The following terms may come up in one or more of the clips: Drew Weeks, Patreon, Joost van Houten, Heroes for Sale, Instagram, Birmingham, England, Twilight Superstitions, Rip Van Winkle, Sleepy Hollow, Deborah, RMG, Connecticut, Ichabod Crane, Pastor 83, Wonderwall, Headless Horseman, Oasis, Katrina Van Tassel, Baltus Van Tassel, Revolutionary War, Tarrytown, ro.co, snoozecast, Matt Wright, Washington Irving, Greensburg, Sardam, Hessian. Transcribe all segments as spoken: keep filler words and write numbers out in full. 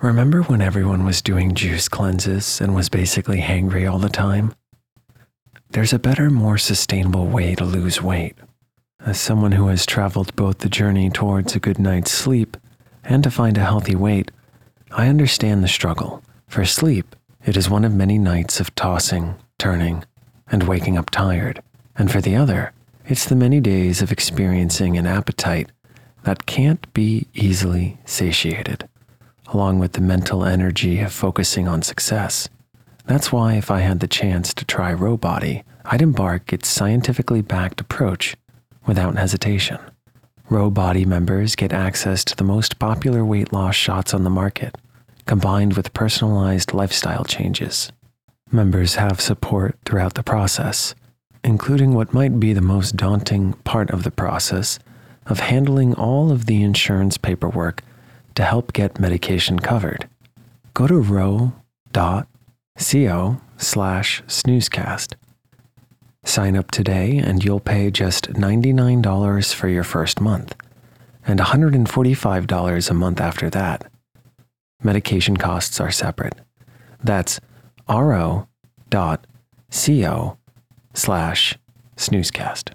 Remember when everyone was doing juice cleanses and was basically hangry all the time? There's a better, more sustainable way to lose weight. As someone who has traveled both the journey towards a good night's sleep and to find a healthy weight, I understand the struggle. For sleep, it is one of many nights of tossing, turning, and waking up tired. And for the other, it's the many days of experiencing an appetite that can't be easily satiated, along with the mental energy of focusing on success. That's why if I had the chance to try RoeBody, I'd embark its scientifically backed approach without hesitation. RoeBody members get access to the most popular weight loss shots on the market, combined with personalized lifestyle changes. Members have support throughout the process, including what might be the most daunting part of the process of handling all of the insurance paperwork to help get medication covered. Go to ro.co slash snoozecast. Sign up today and you'll pay just ninety-nine dollars for your first month and one hundred forty-five dollars a month after that. Medication costs are separate. That's ro.co slash snoozecast.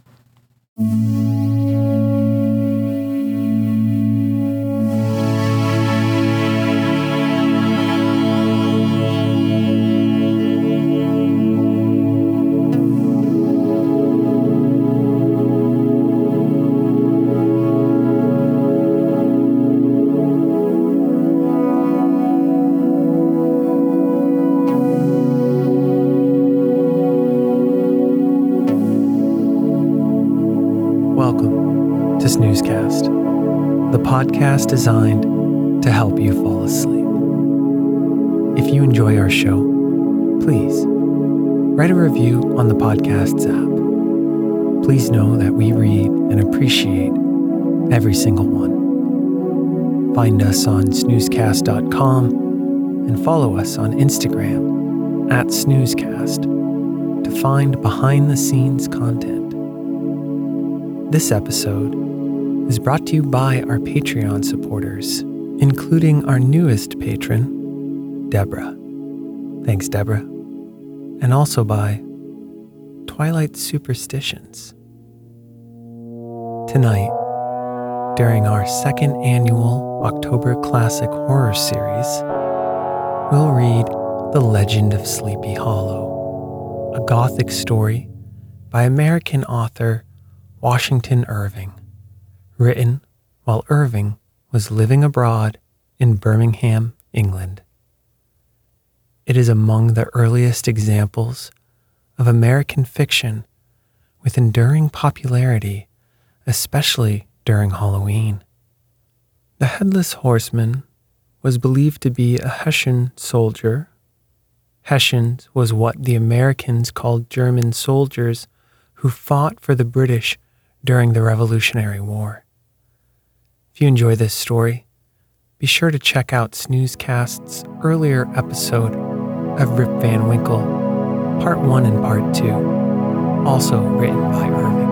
Podcast designed to help you fall asleep. If you enjoy our show, please write a review on the podcast's app. Please know that we read and appreciate every single one. Find us on snoozecast dot com and follow us on Instagram at snoozecast to find behind-the-scenes content. This episode is brought to you by our Patreon supporters, including our newest patron, Deborah. Thanks, Deborah. And also by Twilight Superstitions. Tonight, during our second annual October Classic Horror Series, we'll read The Legend of Sleepy Hollow, a Gothic story by American author Washington Irving, written while Irving was living abroad in Birmingham, England. It is among the earliest examples of American fiction with enduring popularity, especially during Halloween. The Headless Horseman was believed to be a Hessian soldier. Hessians was what the Americans called German soldiers who fought for the British during the Revolutionary War. If you enjoy this story, be sure to check out Snoozecast's earlier episode of Rip Van Winkle, Part one and Part two, also written by Irving.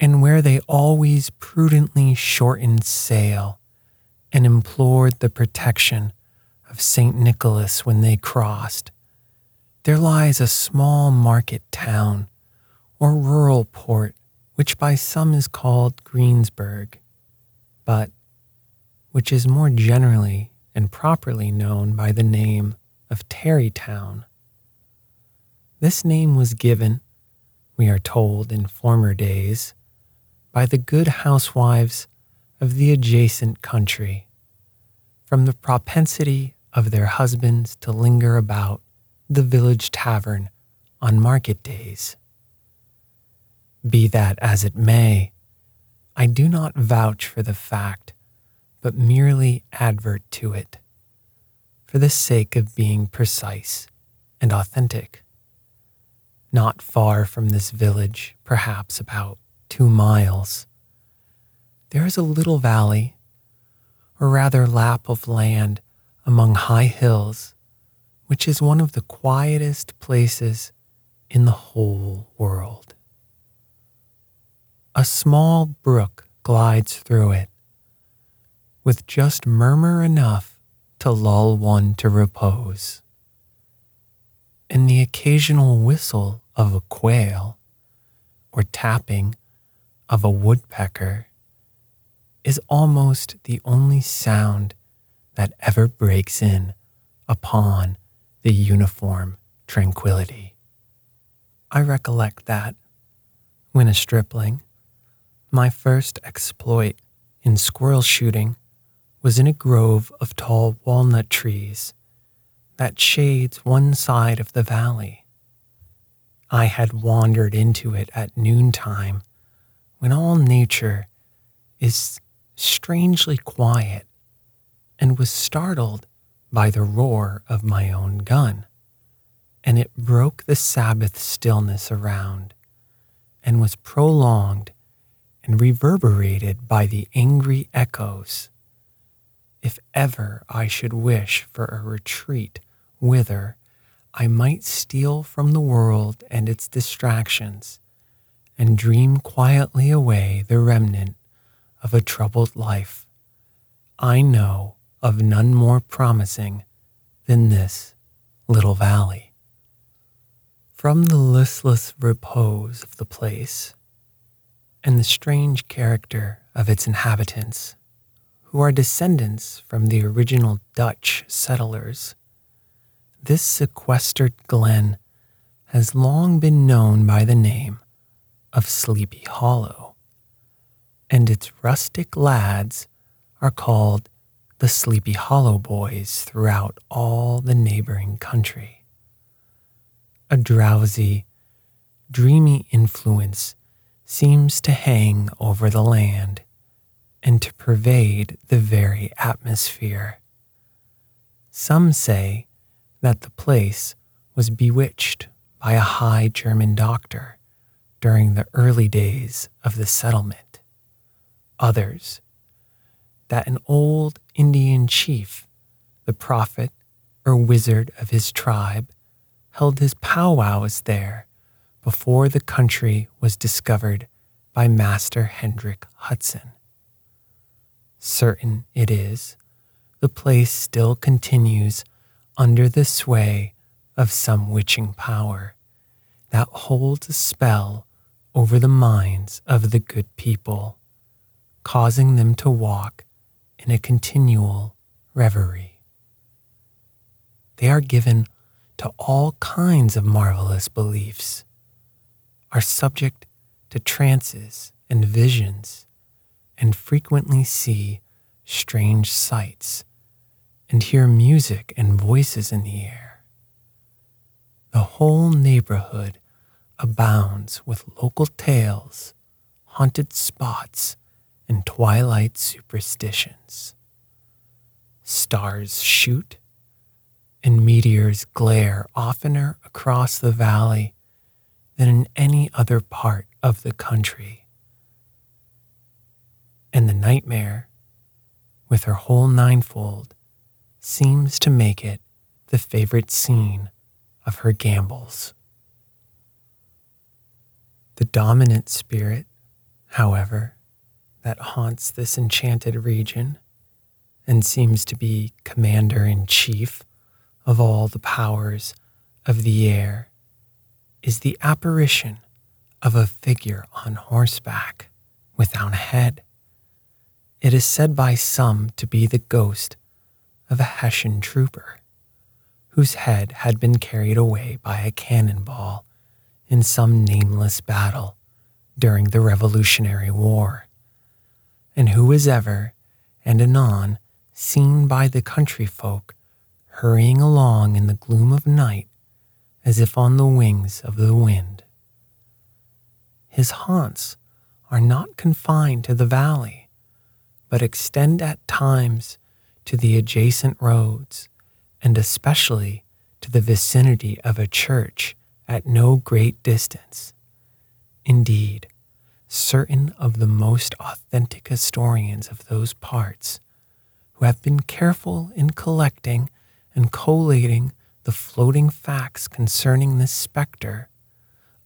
and where they always prudently shortened sail and implored the protection of Saint Nicholas when they crossed, there lies a small market town or rural port which by some is called Greensburg, but which is more generally and properly known by the name of Tarrytown. This name was given, we are told in former days, by the good housewives of the adjacent country, from the propensity of their husbands to linger about the village tavern on market days. Be that as it may, I do not vouch for the fact, but merely advert to it, for the sake of being precise and authentic. Not far from this village, perhaps about two miles, there is a little valley, or rather lap of land among high hills, which is one of the quietest places in the whole world. A small brook glides through it, with just murmur enough to lull one to repose, and the occasional whistle of a quail or tapping of a woodpecker is almost the only sound that ever breaks in upon the uniform tranquility. I recollect that, when a stripling, my first exploit in squirrel shooting was in a grove of tall walnut trees that shades one side of the valley. I had wandered into it at noontime, when all nature is strangely quiet, and was startled by the roar of my own gun, and it broke the Sabbath stillness around, and was prolonged and reverberated by the angry echoes. If ever I should wish for a retreat whither I might steal from the world and its distractions, and dream quietly away the remnant of a troubled life, I know of none more promising than this little valley. From the listless repose of the place, and the strange character of its inhabitants, who are descendants from the original Dutch settlers, this sequestered glen has long been known by the name of Sleepy Hollow, and its rustic lads are called the Sleepy Hollow Boys throughout all the neighboring country. A drowsy, dreamy influence seems to hang over the land and to pervade the very atmosphere. Some say that the place was bewitched by a high German doctor during the early days of the settlement. Others, that an old Indian chief, the prophet or wizard of his tribe, held his powwows there before the country was discovered by Master Hendrick Hudson. Certain it is, the place still continues under the sway of some witching power that holds a spell over the minds of the good people, causing them to walk in a continual reverie. They are given to all kinds of marvelous beliefs, are subject to trances and visions, and frequently see strange sights, and hear music and voices in the air. The whole neighborhood abounds with local tales, haunted spots, and twilight superstitions. Stars shoot, and meteors glare oftener across the valley than in any other part of the country. And the nightmare, with her whole ninefold, seems to make it the favorite scene of her gambols. The dominant spirit, however, that haunts this enchanted region and seems to be commander-in-chief of all the powers of the air is the apparition of a figure on horseback without a head. It is said by some to be the ghost of a Hessian trooper, whose head had been carried away by a cannonball in some nameless battle during the Revolutionary War, and who was ever and anon seen by the country folk hurrying along in the gloom of night as if on the wings of the wind. His haunts are not confined to the valley, but extend at times to the adjacent roads, and especially to the vicinity of a church at no great distance. Indeed, certain of the most authentic historians of those parts, who have been careful in collecting and collating the floating facts concerning this specter,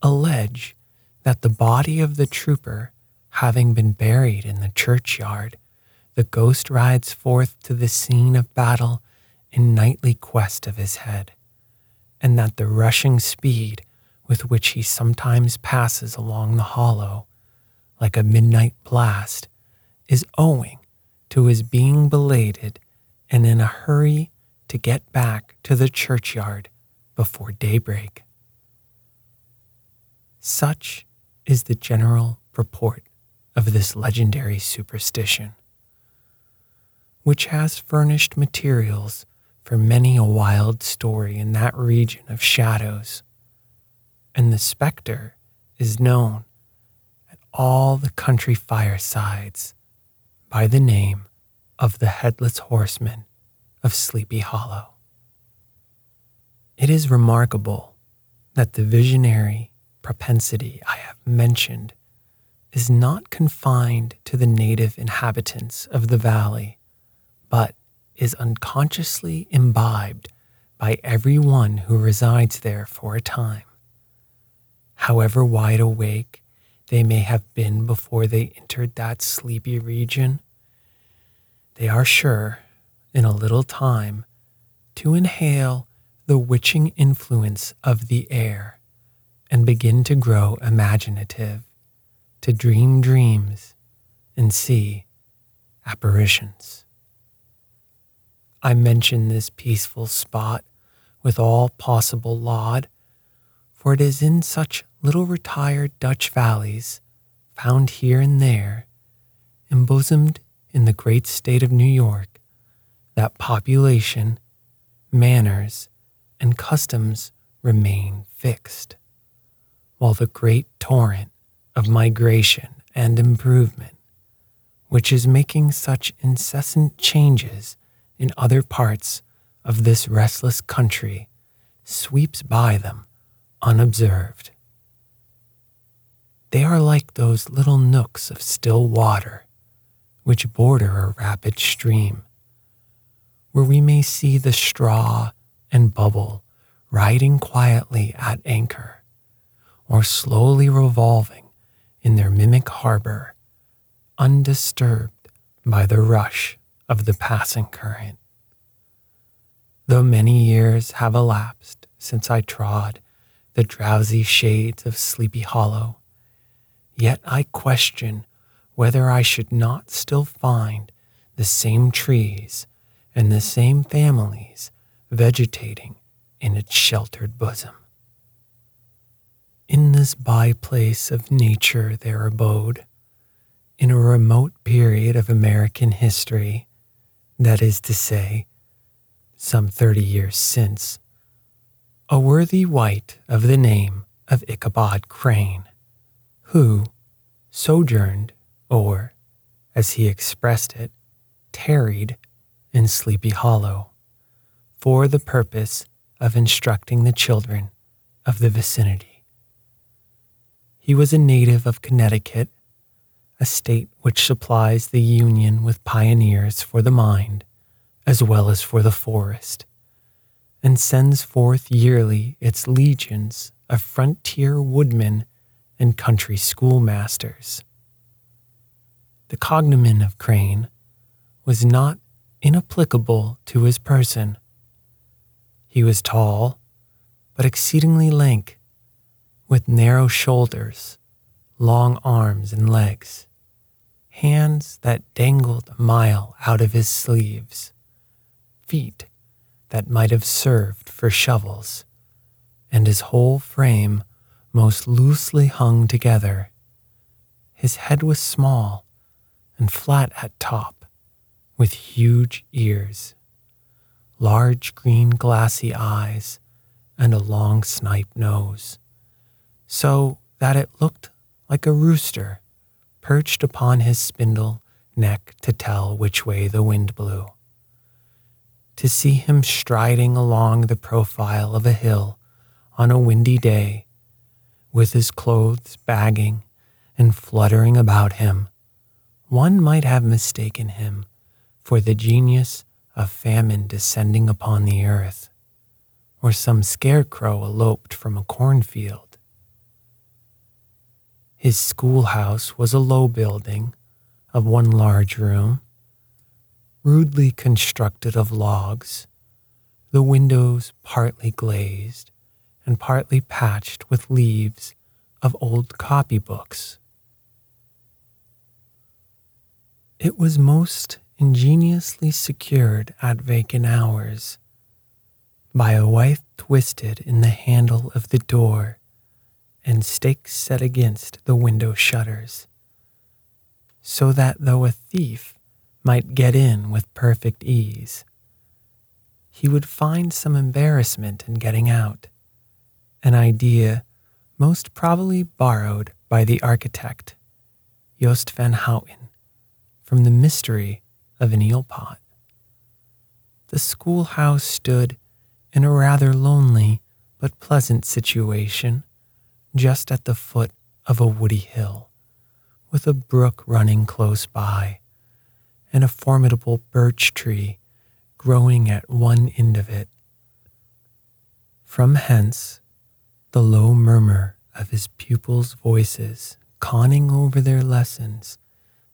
allege that the body of the trooper, having been buried in the churchyard, the ghost rides forth to the scene of battle in nightly quest of his head, and that the rushing speed with which he sometimes passes along the hollow, like a midnight blast, is owing to his being belated and in a hurry to get back to the churchyard before daybreak. Such is the general purport of this legendary superstition, which has furnished materials for many a wild story in that region of shadows, and the specter is known at all the country firesides by the name of the Headless Horseman of Sleepy Hollow. It is remarkable that the visionary propensity I have mentioned is not confined to the native inhabitants of the valley, but is unconsciously imbibed by every one who resides there for a time, however wide awake they may have been before they entered that sleepy region. They are sure, in a little time, to inhale the witching influence of the air and begin to grow imaginative, to dream dreams and see apparitions. I mention this peaceful spot with all possible laud, for it is in such little retired Dutch valleys, found here and there, embosomed in the great state of New York, that population, manners, and customs remain fixed, while the great torrent of migration and improvement, which is making such incessant changes in other parts of this restless country, sweeps by them unobserved. They are like those little nooks of still water which border a rapid stream, where we may see the straw and bubble riding quietly at anchor, or slowly revolving in their mimic harbor, undisturbed by the rush of the passing current. Though many years have elapsed since I trod the drowsy shades of Sleepy Hollow, yet I question whether I should not still find the same trees and the same families vegetating in its sheltered bosom. In this byplace of nature their abode, in a remote period of American history, that is to say, some thirty years since, a worthy wight of the name of Ichabod Crane, who sojourned, or, as he expressed it, tarried in Sleepy Hollow, for the purpose of instructing the children of the vicinity. He was a native of Connecticut, a state which supplies the Union with pioneers for the mind as well as for the forest, and sends forth yearly its legions of frontier woodmen and country schoolmasters. The cognomen of Crane was not inapplicable to his person. He was tall, but exceedingly lank, with narrow shoulders long arms and legs, hands that dangled a mile out of his sleeves, feet that might have served for shovels, and his whole frame most loosely hung together. His head was small and flat at top, with huge ears, large green glassy eyes, and a long snipe nose, so that it looked like a rooster perched upon his spindle neck to tell which way the wind blew. To see him striding along the profile of a hill on a windy day, with his clothes bagging and fluttering about him, one might have mistaken him for the genius of famine descending upon the earth, or some scarecrow eloped from a cornfield. His schoolhouse was a low building of one large room, rudely constructed of logs, the windows partly glazed and partly patched with leaves of old copybooks. It was most ingeniously secured at vacant hours by a withe twisted in the handle of the door and stakes set against the window shutters, so that though a thief might get in with perfect ease, he would find some embarrassment in getting out, an idea most probably borrowed by the architect, Joost van Houten, from the mystery of an eel pot. The schoolhouse stood in a rather lonely but pleasant situation, just at the foot of a woody hill, with a brook running close by, and a formidable birch tree growing at one end of it. From hence, the low murmur of his pupils' voices conning over their lessons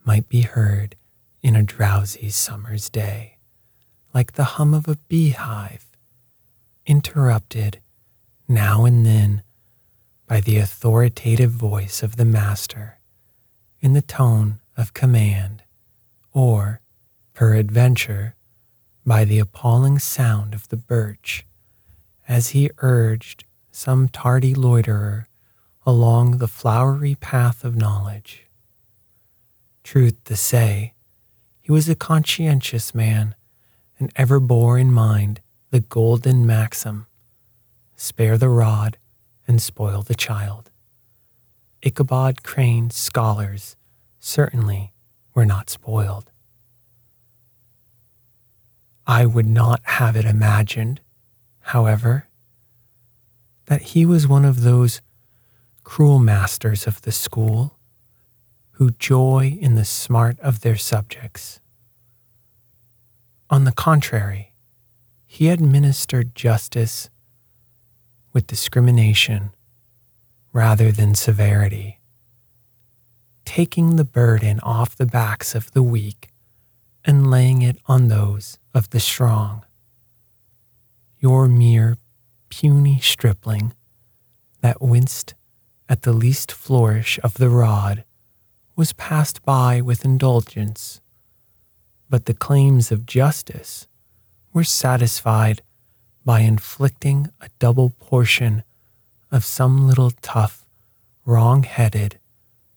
might be heard in a drowsy summer's day, like the hum of a beehive, interrupted now and then by the authoritative voice of the master in the tone of command, or, peradventure, by the appalling sound of the birch as he urged some tardy loiterer along the flowery path of knowledge. Truth to say, he was a conscientious man and ever bore in mind the golden maxim, spare the rod and spoil the child. Ichabod Crane's scholars certainly were not spoiled. I would not have it imagined, however, that he was one of those cruel masters of the school who joy in the smart of their subjects. On the contrary, he administered justice with discrimination rather than severity, taking the burden off the backs of the weak and laying it on those of the strong. Your mere puny stripling that winced at the least flourish of the rod was passed by with indulgence, but the claims of justice were satisfied by inflicting a double portion of some little tough, wrong-headed,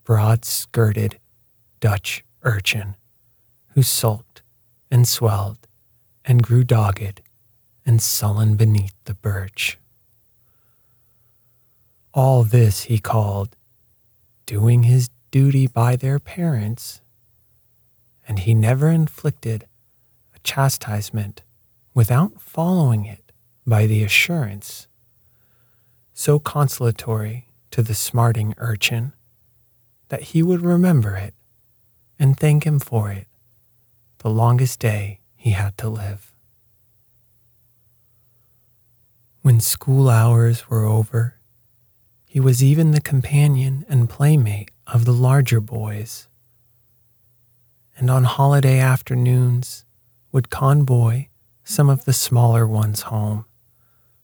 broad-skirted Dutch urchin who sulked and swelled and grew dogged and sullen beneath the birch. All this he called doing his duty by their parents, and he never inflicted a chastisement without following it by the assurance, so consolatory to the smarting urchin, that he would remember it and thank him for it the longest day he had to live. When school hours were over, he was even the companion and playmate of the larger boys, and on holiday afternoons would convoy some of the smaller ones home,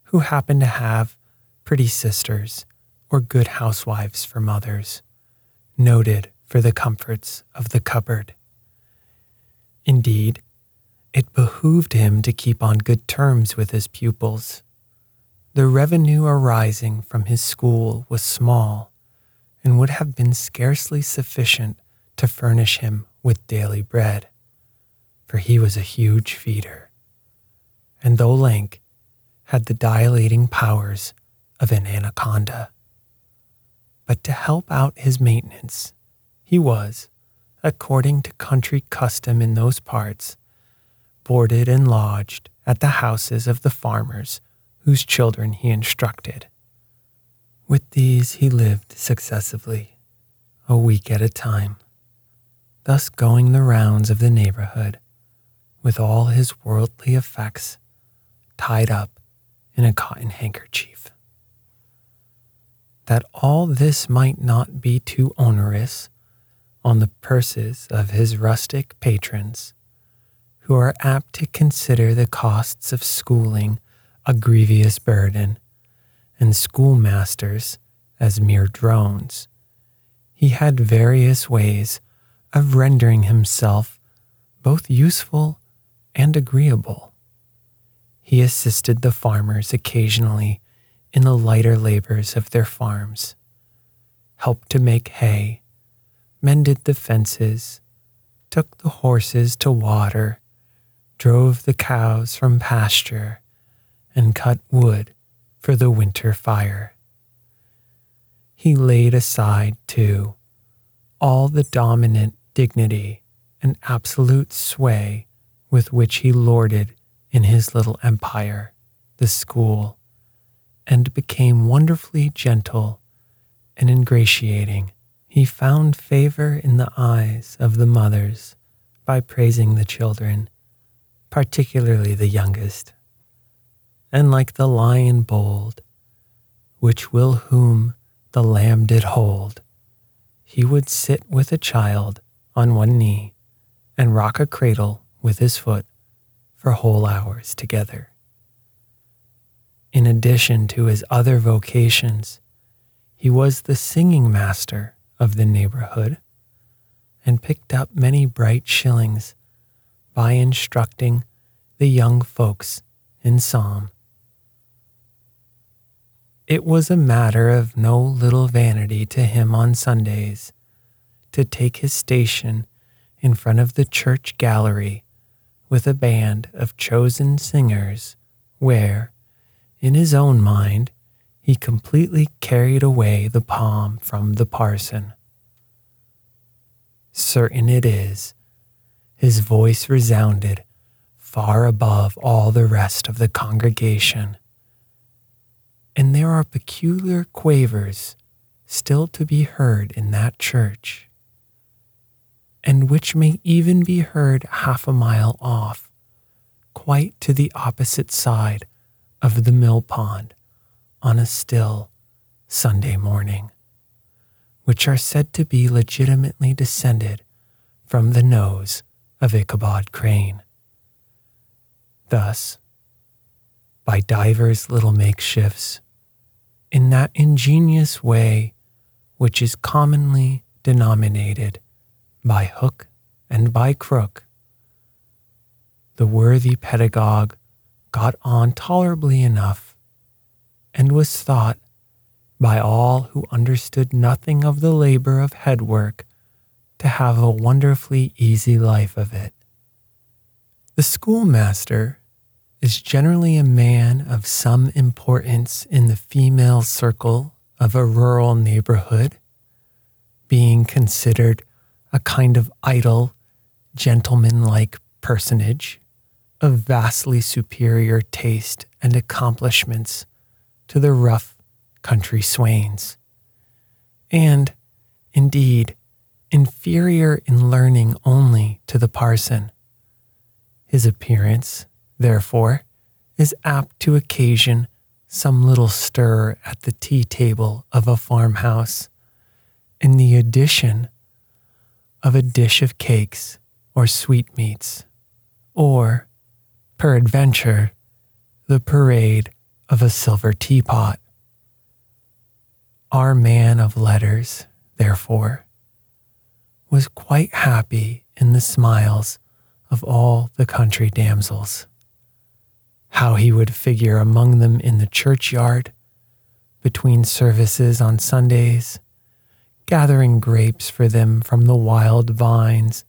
who happened to have pretty sisters or good housewives for mothers, noted for the comforts of the cupboard. Indeed, it behooved him to keep on good terms with his pupils. The revenue arising from his school was small and would have been scarcely sufficient to furnish him with daily bread, for he was a huge feeder, and though lank, had the dilating powers of an anaconda. But to help out his maintenance, he was, according to country custom in those parts, boarded and lodged at the houses of the farmers whose children he instructed. With these he lived successively, a week at a time, thus going the rounds of the neighborhood with all his worldly effects tied up in a cotton handkerchief. That all this might not be too onerous on the purses of his rustic patrons, who are apt to consider the costs of schooling a grievous burden, and schoolmasters as mere drones, he had various ways of rendering himself both useful and agreeable. He assisted the farmers occasionally in the lighter labors of their farms, helped to make hay, mended the fences, took the horses to water, drove the cows from pasture, and cut wood for the winter fire. He laid aside, too, all the dominant dignity and absolute sway with which he lorded in his little empire, the school, and became wonderfully gentle and ingratiating. He found favor in the eyes of the mothers by praising the children, particularly the youngest. And like the lion bold, which will whom the lamb did hold, he would sit with a child on one knee and rock a cradle with his foot for whole hours together. In addition to his other vocations, he was the singing master of the neighborhood, and picked up many bright shillings by instructing the young folks in psalm. It was a matter of no little vanity to him on Sundays to take his station in front of the church gallery with a band of chosen singers where, in his own mind, he completely carried away the palm from the parson. Certain it is, his voice resounded far above all the rest of the congregation, and there are peculiar quavers still to be heard in that church, and which may even be heard half a mile off, quite to the opposite side of the mill pond, on a still Sunday morning, which are said to be legitimately descended from the nose of Ichabod Crane. Thus, by divers little makeshifts, in that ingenious way which is commonly denominated by hook and by crook, the worthy pedagogue got on tolerably enough, and was thought, by all who understood nothing of the labor of headwork, to have a wonderfully easy life of it. The schoolmaster is generally a man of some importance in the female circle of a rural neighborhood, being considered a kind of idle, gentleman-like personage of vastly superior taste and accomplishments to the rough country swains, and, indeed, inferior in learning only to the parson. His appearance, therefore, is apt to occasion some little stir at the tea table of a farmhouse, and the addition of a dish of cakes or sweetmeats, or, peradventure, the parade of a silver teapot. Our man of letters, therefore, was quite happy in the smiles of all the country damsels. How he would figure among them in the churchyard, between services on Sundays, gathering grapes for them from the wild vines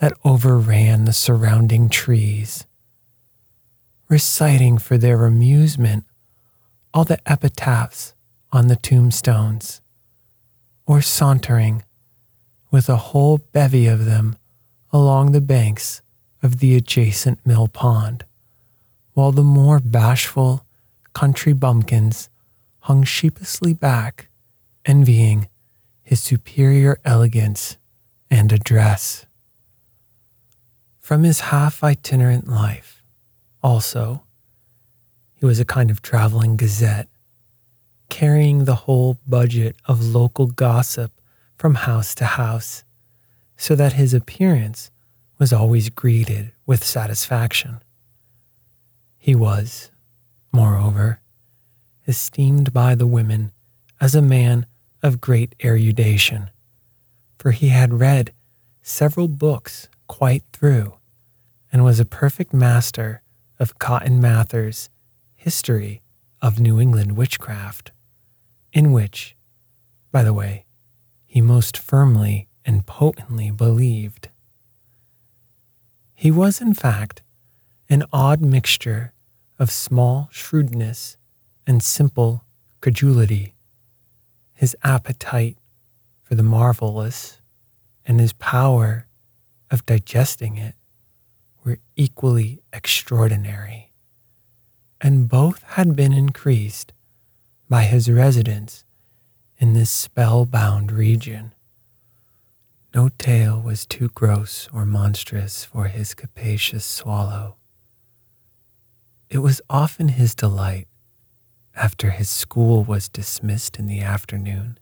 that overran the surrounding trees, reciting for their amusement all the epitaphs on the tombstones, or sauntering with a whole bevy of them along the banks of the adjacent mill pond, while the more bashful country bumpkins hung sheepishly back, envying his superior elegance and address. From his half-itinerant life, also, he was a kind of traveling gazette, carrying the whole budget of local gossip from house to house, so that his appearance was always greeted with satisfaction. He was, moreover, esteemed by the women as a man of great erudition, for he had read several books quite through, and was a perfect master of Cotton Mather's History of New England Witchcraft, in which, by the way, he most firmly and potently believed. He was, in fact, an odd mixture of small shrewdness and simple credulity. His appetite for the marvelous and his power of digesting it were equally extraordinary, and both had been increased by his residence in this spellbound region. No tale was too gross or monstrous for his capacious swallow. It was often his delight, after his school was dismissed in the afternoon,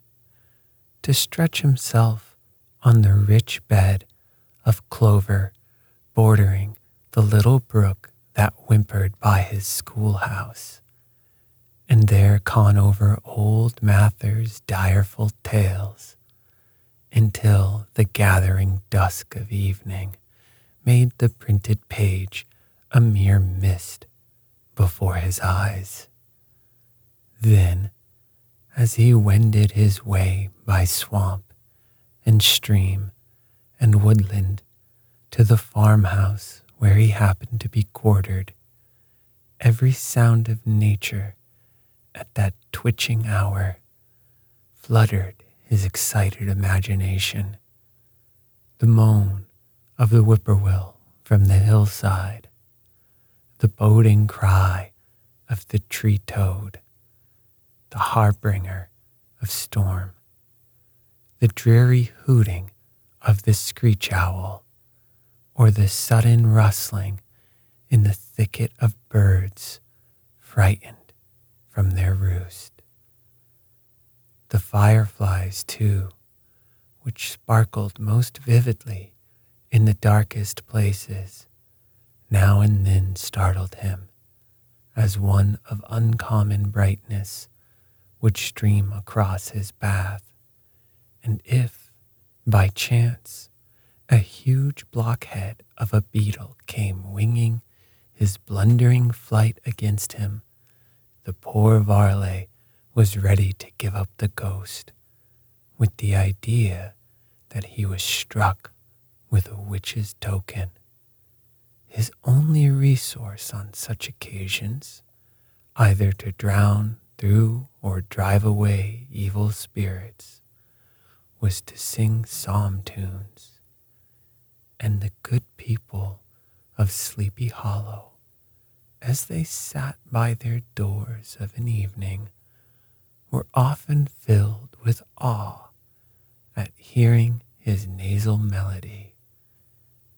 to stretch himself on the rich bed of clover bordering the little brook that whimpered by his schoolhouse, and there con over old Mather's direful tales, until the gathering dusk of evening made the printed page a mere mist before his eyes. Then, as he wended his way by swamp and stream and woodland to the farmhouse where he happened to be quartered, every sound of nature at that twitching hour fluttered his excited imagination. The moan of the whippoorwill from the hillside, the boding cry of the tree toad, the harbinger of storm, the dreary hooting of the screech owl, or the sudden rustling in the thicket of birds frightened from their roost. The fireflies, too, which sparkled most vividly in the darkest places, now and then startled him as one of uncommon brightness would stream across his path, and if, by chance, a huge blockhead of a beetle came winging his blundering flight against him, the poor varlet was ready to give up the ghost, with the idea that he was struck with a witch's token. His only resource on such occasions, either to drown through or drive away evil spirits, was to sing psalm tunes. And the good people of Sleepy Hollow, as they sat by their doors of an evening, were often filled with awe at hearing his nasal melody,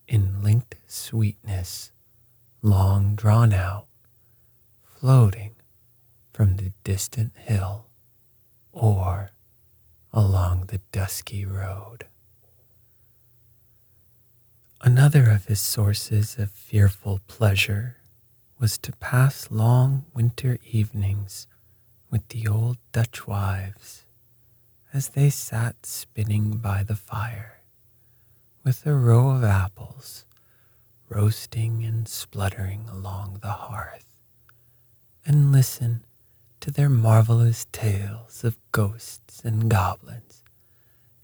in linked sweetness, long drawn out, floating from the distant hill or along the dusky road. Another of his sources of fearful pleasure was to pass long winter evenings with the old Dutch wives as they sat spinning by the fire, with a row of apples roasting and spluttering along the hearth, and listen to their marvelous tales of ghosts and goblins,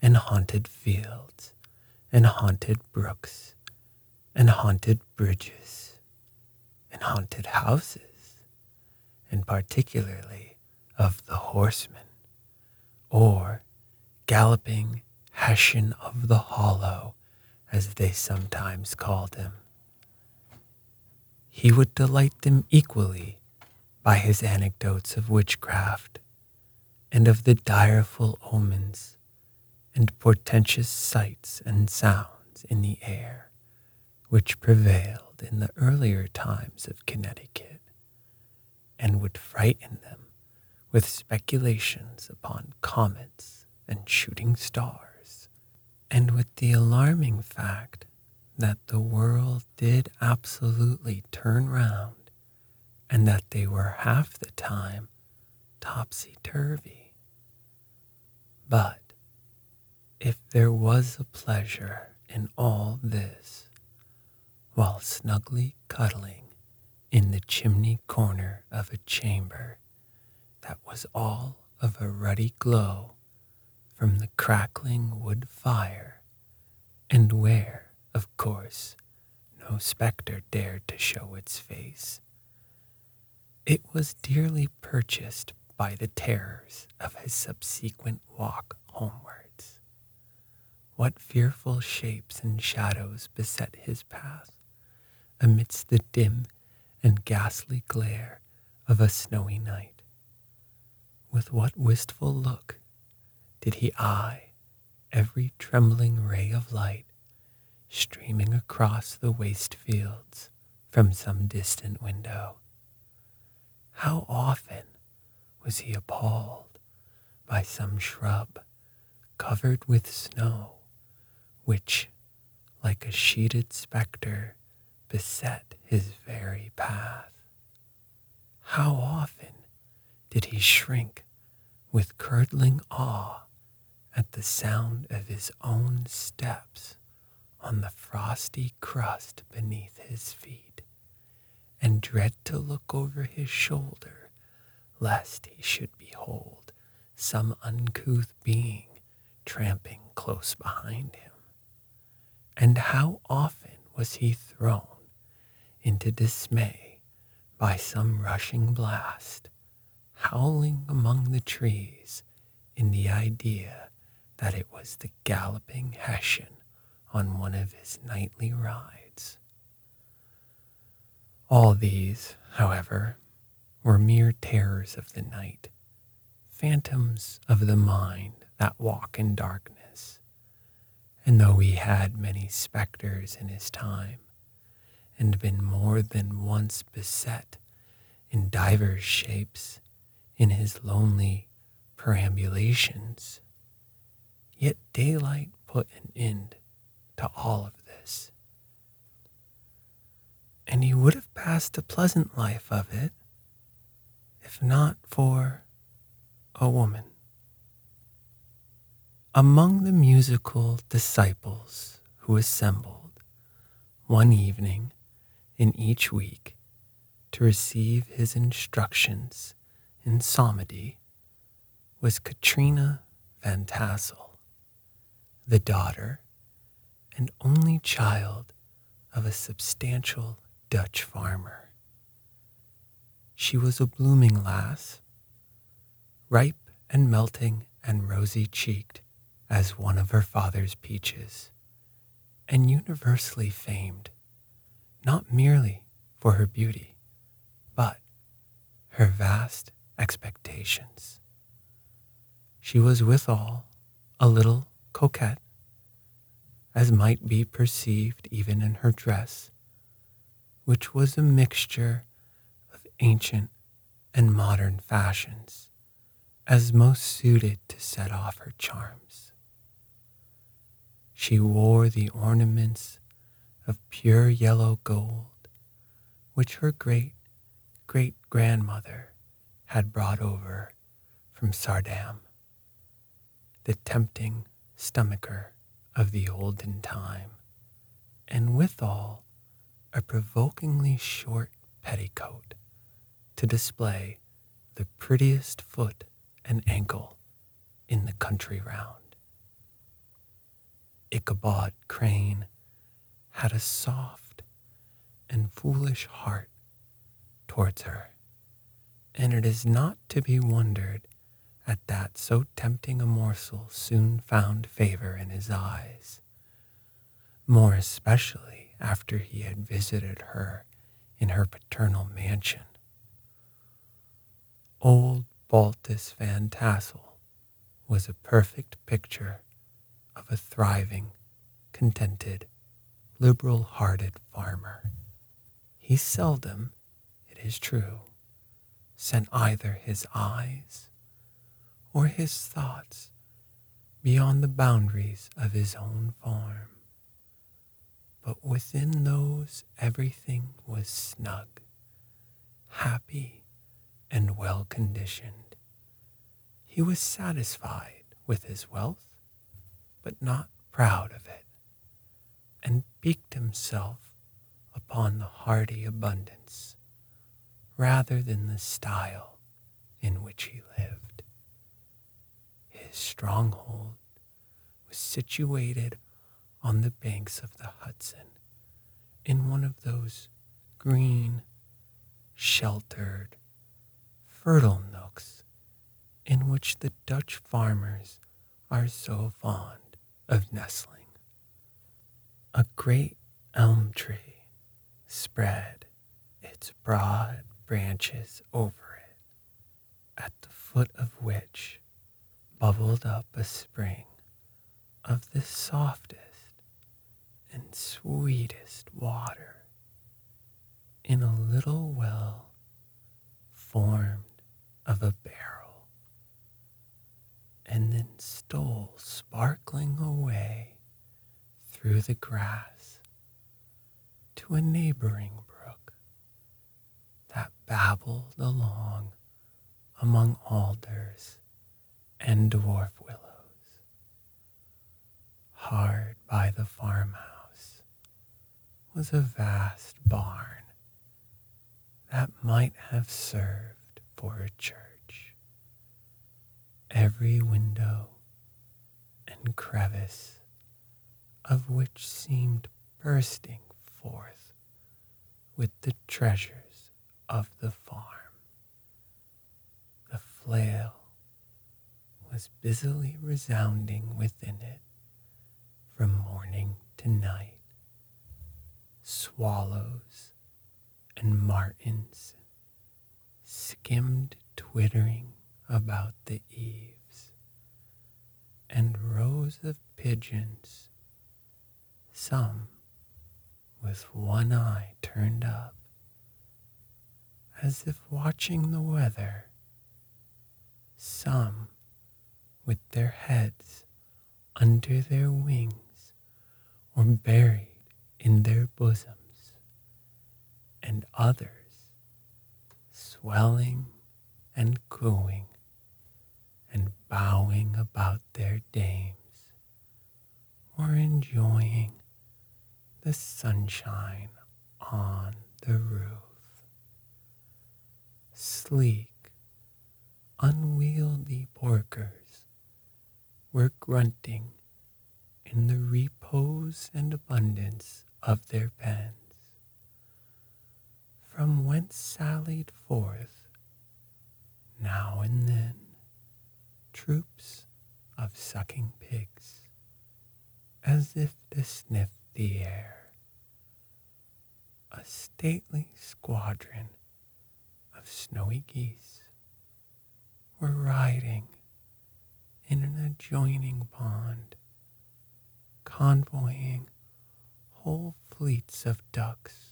and haunted fields, and haunted brooks, and haunted bridges, and haunted houses, and particularly of the horsemen, or galloping Hessian of the Hollow, as they sometimes called him. He would delight them equally by his anecdotes of witchcraft, and of the direful omens and portentous sights and sounds in the air which prevailed in the earlier times of Connecticut, and would frighten them with speculations upon comets and shooting stars, and with the alarming fact that the world did absolutely turn round, and that they were half the time topsy-turvy. But if there was a pleasure in all this, while snugly cuddling in the chimney corner of a chamber that was all of a ruddy glow from the crackling wood fire, and where, of course, no spectre dared to show its face, it was dearly purchased by the terrors of his subsequent walk homewards. What fearful shapes and shadows beset his path amidst the dim and ghastly glare of a snowy night? With what wistful look did he eye every trembling ray of light streaming across the waste fields from some distant window? How often was he appalled by some shrub covered with snow, which, like a sheeted spectre, beset his very path? How often did he shrink with curdling awe at the sound of his own steps on the frosty crust beneath his feet, and dread to look over his shoulder, lest he should behold some uncouth being tramping close behind him? And how often was he thrown into dismay by some rushing blast, howling among the trees in the idea that it was the galloping Hessian on one of his nightly rides? All these, however, were mere terrors of the night, phantoms of the mind that walk in darkness. And though he had many specters in his time, and been more than once beset in divers shapes in his lonely perambulations, yet daylight put an end to all of this. And he would have passed a pleasant life of it, if not for a woman. Among the musical disciples who assembled one evening in each week to receive his instructions in psalmody was Katrina Van Tassel, the daughter and only child of a substantial Dutch farmer. She was a blooming lass, ripe and melting and rosy-cheeked as one of her father's peaches, and universally famed, not merely for her beauty, but her vast expectations. She was withal a little coquette, as might be perceived even in her dress, which was a mixture of ancient and modern fashions, as most suited to set off her charms. She wore the ornaments of pure yellow gold, which her great-great-grandmother had brought over from Sardam, the tempting stomacher of the olden time, and withal a provokingly short petticoat to display the prettiest foot and ankle in the country round. Ichabod Crane had a soft and foolish heart towards her, and it is not to be wondered at that so tempting a morsel soon found favor in his eyes, more especially after he had visited her in her paternal mansion. Old Baltus Van Tassel was a perfect picture of a thriving, contented, liberal-hearted farmer. He seldom, it is true, sent either his eyes or his thoughts beyond the boundaries of his own farm, but within those everything was snug, happy, and well-conditioned. He was satisfied with his wealth, but not proud of it, and piqued himself upon the hearty abundance, rather than the style in which he lived. His stronghold was situated on the banks of the Hudson, in one of those green, sheltered, fertile nooks in which the Dutch farmers are so fond of nestling. A great elm tree spread its broad branches over it, at the foot of which bubbled up a spring of the softest and sweetest water in a little well formed of a barrel, and then stole sparkling away through the grass to a neighboring brook that babbled along among alders and dwarf willows. Hard by the farmhouse was a vast barn that might have served for a church. Every window and crevice of which seemed bursting forth with the treasures of the farm. The flail was busily resounding within it from morning to night. Swallows and martins skimmed twittering about the eaves, and rows of pigeons, some with one eye turned up, as if watching the weather, some with their heads under their wings or buried in their bosoms, and others swelling and cooing and bowing about their dames, or enjoying the sunshine on the roof. Sleek, unwieldy porkers were grunting in the repose and abundance of their pens, from whence sallied forth, now and then, troops of sucking pigs, as if to sniff the air. A stately squadron of snowy geese were riding in an adjoining pond, convoying whole fleets of ducks.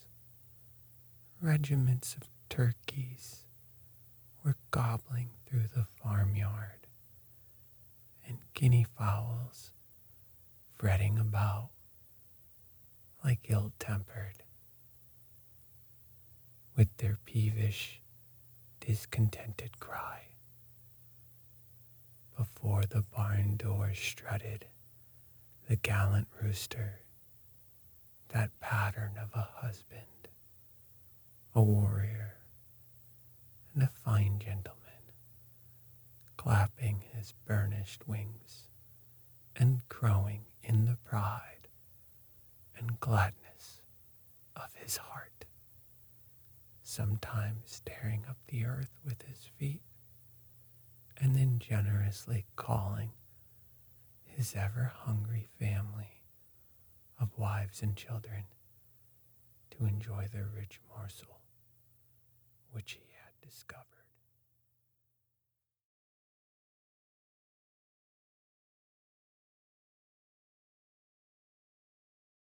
Regiments of turkeys were gobbling through the farmyard, and guinea fowls fretting about like ill-tempered, with their peevish, discontented cry. Before the barn door strutted the gallant rooster, that pattern of a husband, a warrior, and a fine gentleman, clapping his burnished wings and crowing in the pride and gladness of his heart, sometimes tearing up the earth with his feet, and then generously calling his ever-hungry family of wives and children to enjoy their rich morsel